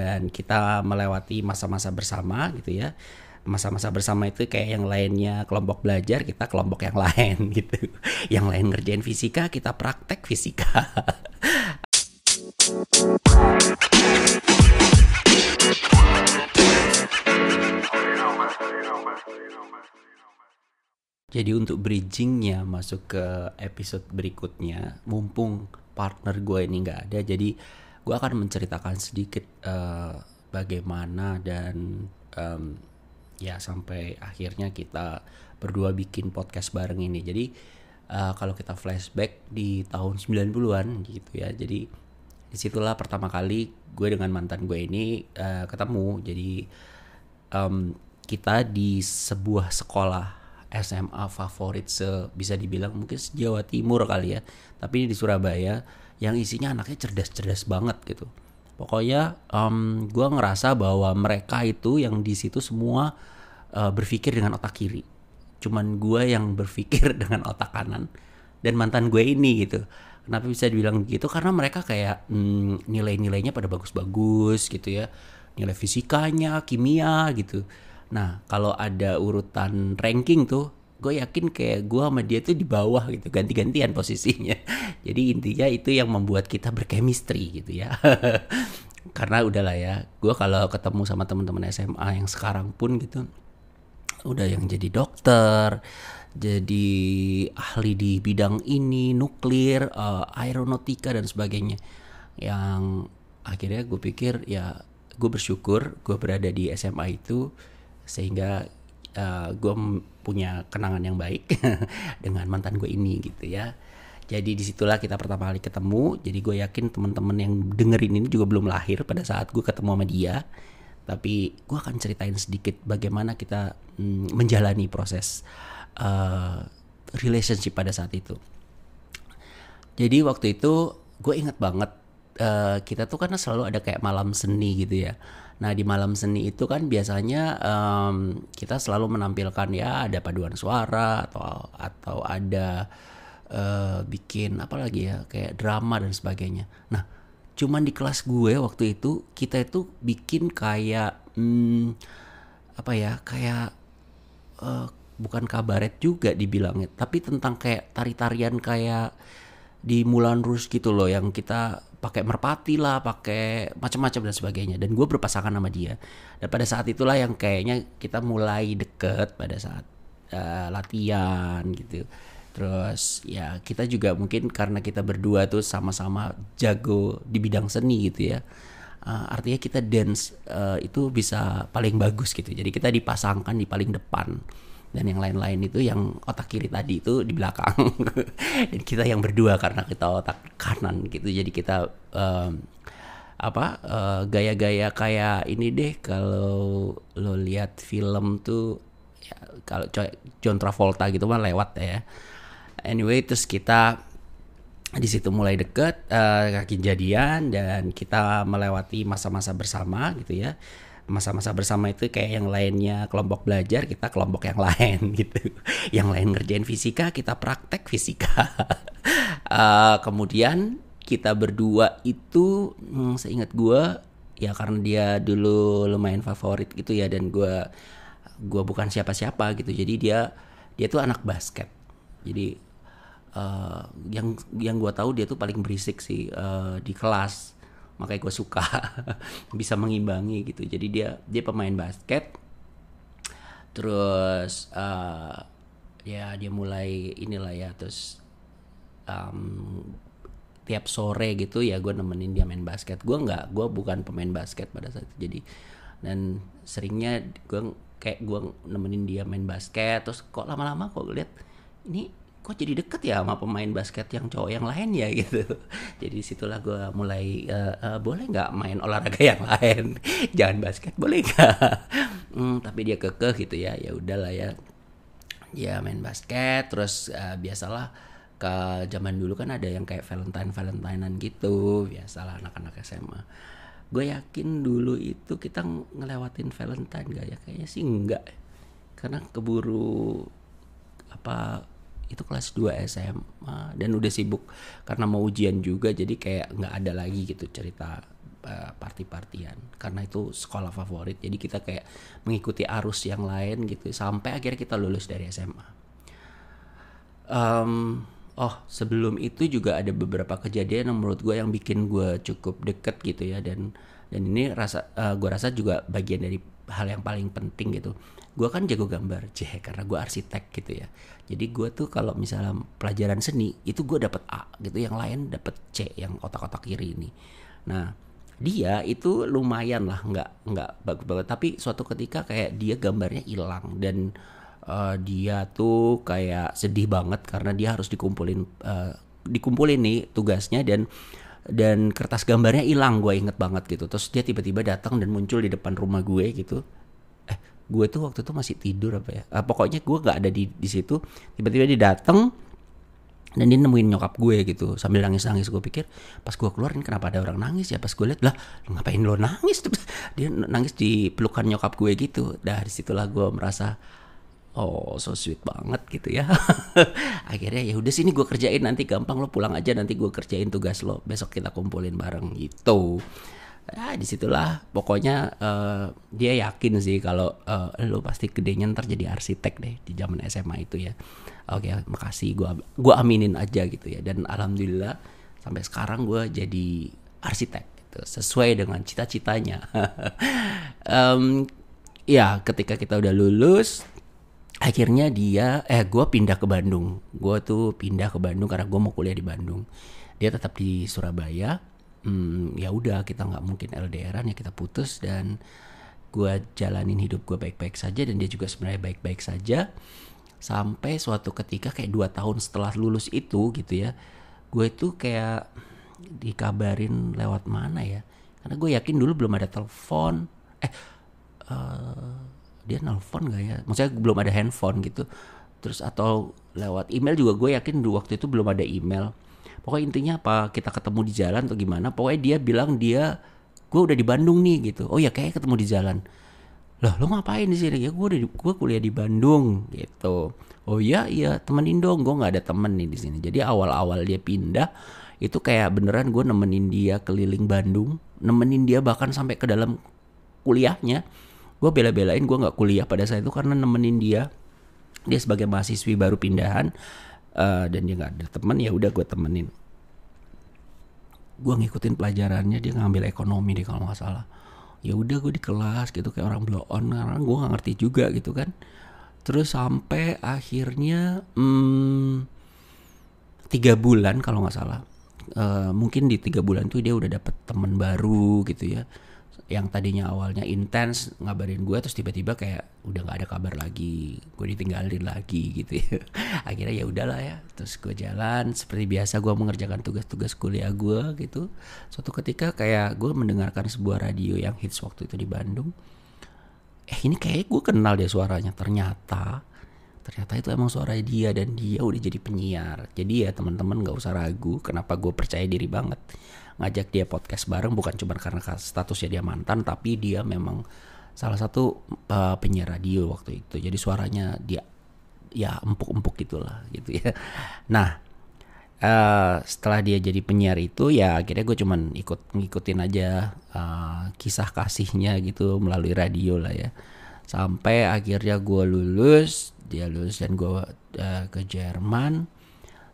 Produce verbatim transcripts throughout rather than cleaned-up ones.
dan kita melewati masa-masa bersama gitu ya. Masa-masa bersama itu kayak yang lainnya kelompok belajar, kita kelompok yang lain gitu. Yang lain ngerjain fisika, kita praktek fisika. Jadi untuk bridgingnya masuk ke episode berikutnya, mumpung partner gue ini nggak ada, jadi gue akan menceritakan sedikit uh, bagaimana dan um, ya sampai akhirnya kita berdua bikin podcast bareng ini. Jadi uh, kalau kita flashback di tahun sembilan puluhan gitu ya, jadi disitulah pertama kali gue dengan mantan gue ini uh, ketemu. Jadi um, kita di sebuah sekolah S M A favorit se bisa dibilang mungkin se-Jawa Timur kali ya, tapi di Surabaya, yang isinya anaknya cerdas-cerdas banget gitu. Pokoknya um, gue ngerasa bahwa mereka itu yang di situ semua uh, berpikir dengan otak kiri. Cuman gue yang berpikir dengan otak kanan dan mantan gue ini gitu. Kenapa bisa dibilang gitu? Karena mereka kayak hmm, nilai-nilainya pada bagus-bagus gitu ya. Nilai fisikanya, kimia gitu. Nah kalau ada urutan ranking tuh, gue yakin kayak gue sama dia tuh di bawah gitu. Ganti-gantian posisinya. Jadi intinya itu yang membuat kita berchemistry gitu ya. Karena udahlah ya, gue kalau ketemu sama teman-teman S M A yang sekarang pun gitu, udah yang jadi dokter, jadi ahli di bidang ini, nuklir, uh, aeronautika dan sebagainya. Yang akhirnya gue pikir ya, gue bersyukur gue berada di S M A itu, sehingga uh, gue punya kenangan yang baik dengan mantan gue ini gitu ya. Jadi disitulah kita pertama kali ketemu. Jadi gue yakin teman-teman yang dengerin ini juga belum lahir pada saat gue ketemu sama dia. Tapi gue akan ceritain sedikit bagaimana kita mm, menjalani proses uh, relationship pada saat itu. Jadi waktu itu gue ingat banget, uh, kita tuh karena selalu ada kayak malam seni gitu ya. Nah di malam seni itu kan biasanya um, kita selalu menampilkan ya, ada paduan suara atau atau ada Uh, bikin apa lagi ya, kayak drama dan sebagainya. Nah cuman di kelas gue waktu itu, kita itu bikin kayak hmm, apa ya, kayak uh, bukan kabaret juga dibilangnya, tapi tentang kayak tari-tarian kayak di Moulin Rouge gitu loh, yang kita pakai merpati lah, pakai macam-macam dan sebagainya. Dan gue berpasangan sama dia, dan pada saat itulah yang kayaknya kita mulai deket pada saat uh, latihan gitu. Terus ya kita juga mungkin karena kita berdua tuh sama-sama jago di bidang seni gitu ya, uh, artinya kita dance uh, itu bisa paling bagus gitu. Jadi kita dipasangkan di paling depan, dan yang lain-lain itu yang otak kiri tadi itu di belakang. Dan kita yang berdua karena kita otak kanan gitu. Jadi kita um, apa uh, gaya-gaya kayak ini deh, kalau lo lihat film tuh ya, kalau John Travolta gitu mah lewat ya. Anyway, terus kita di situ mulai deket, uh, kaki jadian, dan kita melewati masa-masa bersama gitu ya. Masa-masa bersama itu kayak yang lainnya kelompok belajar, kita kelompok yang lain gitu. Yang lain ngerjain fisika, kita praktek fisika. uh, kemudian kita berdua itu, hmm, seingat gue ya, karena dia dulu lumayan favorit gitu ya, dan gue gue bukan siapa-siapa gitu. Jadi dia dia tuh anak basket. Jadi uh, yang yang gue tahu dia tuh paling berisik sih uh, di kelas, makanya gue suka. Bisa mengimbangi gitu. Jadi dia dia pemain basket. Terus uh, ya dia mulai inilah ya. Terus um, tiap sore gitu ya gue nemenin dia main basket. Gue nggak, gue bukan pemain basket pada saat itu. Jadi dan seringnya gue kayak gue nemenin dia main basket. Terus kok lama-lama kok lihat, ini kok jadi deket ya sama pemain basket yang cowok yang lain ya gitu. Jadi disitulah gue mulai uh, uh, boleh nggak main olahraga yang lain, jangan basket boleh nggak? hmm, tapi dia kekeh gitu ya. Ya udahlah ya, dia main basket. Terus uh, biasalah ke zaman dulu kan ada yang kayak Valentine Valentinean gitu, biasalah anak-anak S M A. Gue yakin dulu itu kita ngelewatin Valentine gak ya? Kayaknya sih enggak, karena keburu apa itu kelas dua S M A dan udah sibuk karena mau ujian juga. Jadi kayak nggak ada lagi gitu cerita uh, party-partian karena itu sekolah favorit. Jadi kita kayak mengikuti arus yang lain gitu sampai akhirnya kita lulus dari S M A. Um, oh sebelum itu juga ada beberapa kejadian yang menurut gue yang bikin gue cukup deket gitu ya, dan dan ini rasa uh, gue rasa juga bagian dari hal yang paling penting gitu. Gue kan jago gambar, ceh, karena gue arsitek gitu ya. Jadi gue tuh kalau misalnya pelajaran seni itu gue dapet A gitu, yang lain dapet C, yang otak-otak kiri ini. Nah dia itu lumayan lah, nggak nggak bagus banget. Tapi suatu ketika kayak dia gambarnya hilang dan uh, dia tuh kayak sedih banget karena dia harus dikumpulin uh, dikumpulin nih tugasnya dan dan kertas gambarnya hilang, gue inget banget gitu. Terus dia tiba-tiba datang dan muncul di depan rumah gue gitu. Eh, gue tuh waktu itu masih tidur apa ya? Eh, pokoknya gue nggak ada di di situ. Tiba-tiba dia datang dan dia nemuin nyokap gue gitu sambil nangis-nangis. Gue pikir pas gue keluar ini kenapa ada orang nangis ya? Pas gue liat lah ngapain lo nangis? Terus dia nangis di pelukan nyokap gue gitu. Dari situlah gue merasa oh so sweet banget gitu ya. Akhirnya ya udah sini gue kerjain, nanti gampang lo pulang aja, nanti gue kerjain tugas lo, besok kita kumpulin bareng gitu. Nah disitulah pokoknya uh, dia yakin sih kalau uh, lo pasti gedenya ntar jadi arsitek deh di zaman S M A itu ya. Oke makasih, gue gue aminin aja gitu ya. Dan alhamdulillah sampai sekarang gue jadi arsitek gitu, sesuai dengan cita-citanya. um, ya ketika kita udah lulus akhirnya dia, eh gue pindah ke Bandung. Gue tuh pindah ke Bandung karena gue mau kuliah di Bandung. Dia tetap di Surabaya. Hmm, ya udah kita nggak mungkin L D R-an ya, kita putus dan gue jalanin hidup gue baik-baik saja dan dia juga sebenarnya baik-baik saja. Sampai suatu ketika kayak dua tahun setelah lulus itu gitu ya, gue tuh kayak dikabarin lewat mana ya? Karena gue yakin dulu belum ada telepon. Eh. Uh, dia nelfon gak ya, maksudnya belum ada handphone gitu, terus atau lewat email juga gue yakin waktu itu belum ada email. Pokoknya intinya apa, kita ketemu di jalan atau gimana, pokoknya dia bilang dia, gue udah di Bandung nih gitu. Oh ya kayak ketemu di jalan. Loh lo ngapain di sini? Ya gue udah di, gue kuliah di Bandung gitu. Oh ya iya temenin dong, gue nggak ada temen nih di sini. Jadi awal-awal dia pindah itu kayak beneran gue nemenin dia keliling Bandung, nemenin dia bahkan sampai ke dalam kuliahnya. Gue bela-belain gue gak kuliah pada saat itu karena nemenin dia. Dia sebagai mahasiswi baru pindahan. Uh, dan dia gak ada teman, ya udah gue temenin. Gue ngikutin pelajarannya, dia ngambil ekonomi deh kalau gak salah. Ya udah gue di kelas gitu kayak orang blow on. Karena gue gak ngerti juga gitu kan. Terus sampai akhirnya hmm, tiga bulan kalau gak salah. Uh, mungkin di tiga bulan tuh dia udah dapet teman baru gitu ya. Yang tadinya awalnya intens ngabarin gue terus tiba-tiba kayak udah nggak ada kabar lagi, gue ditinggalin lagi gitu ya. Akhirnya ya udahlah ya, terus gue jalan seperti biasa, gue mengerjakan tugas-tugas kuliah gue gitu. Suatu ketika kayak gue mendengarkan sebuah radio yang hits waktu itu di Bandung. Eh ini kayak gue kenal dia suaranya, ternyata ternyata itu emang suara dia dan dia udah jadi penyiar. Jadi ya teman-teman nggak usah ragu kenapa gue percaya diri banget ngajak dia podcast bareng, bukan cuma karena statusnya dia mantan, tapi dia memang salah satu uh, penyiar radio waktu itu. Jadi suaranya dia ya empuk-empuk gitulah gitu ya. Nah uh, setelah dia jadi penyiar itu ya akhirnya gue cuman ikut ngikutin aja uh, kisah kasihnya gitu melalui radio lah ya. Sampai akhirnya gue lulus, dia lulus dan gue uh, ke Jerman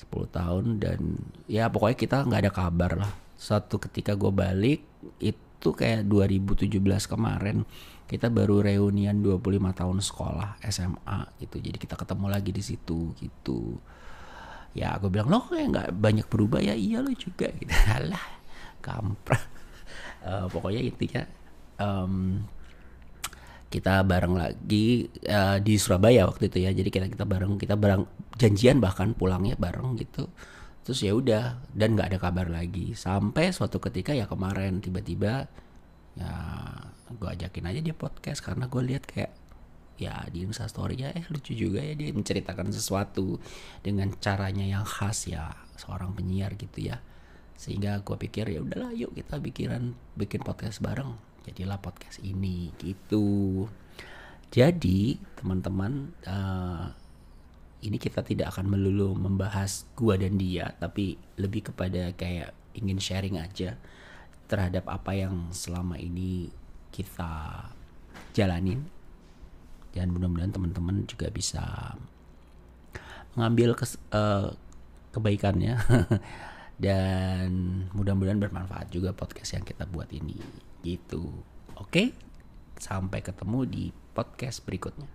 sepuluh tahun dan ya pokoknya kita gak ada kabar lah. Suatu ketika gue balik itu kayak dua ribu tujuh belas kemarin, kita baru reunian dua puluh lima tahun sekolah S M A gitu. Jadi kita ketemu lagi di situ gitu. Ya gue bilang lo kayak gak banyak berubah ya, iya lo juga gitu. Alah kampret. uh, Pokoknya intinya um, kita bareng lagi uh, di Surabaya waktu itu ya. Jadi kita kita bareng, kita bareng janjian bahkan pulangnya bareng gitu. Terus ya udah dan nggak ada kabar lagi. Sampai suatu ketika ya kemarin tiba-tiba ya gue ajakin aja dia podcast karena gue lihat kayak ya di Instastory-nya eh lucu juga ya dia menceritakan sesuatu dengan caranya yang khas ya seorang penyiar gitu ya. Sehingga gue pikir ya udahlah yuk kita pikiran bikin podcast bareng. Jadilah podcast ini gitu. Jadi teman-teman uh, ini kita tidak akan melulu membahas gua dan dia, tapi lebih kepada kayak ingin sharing aja terhadap apa yang selama ini kita jalanin. Dan mudah-mudahan teman-teman juga bisa mengambil kes, uh, kebaikannya dan mudah-mudahan bermanfaat juga podcast yang kita buat ini gitu. Oke, sampai ketemu di podcast berikutnya.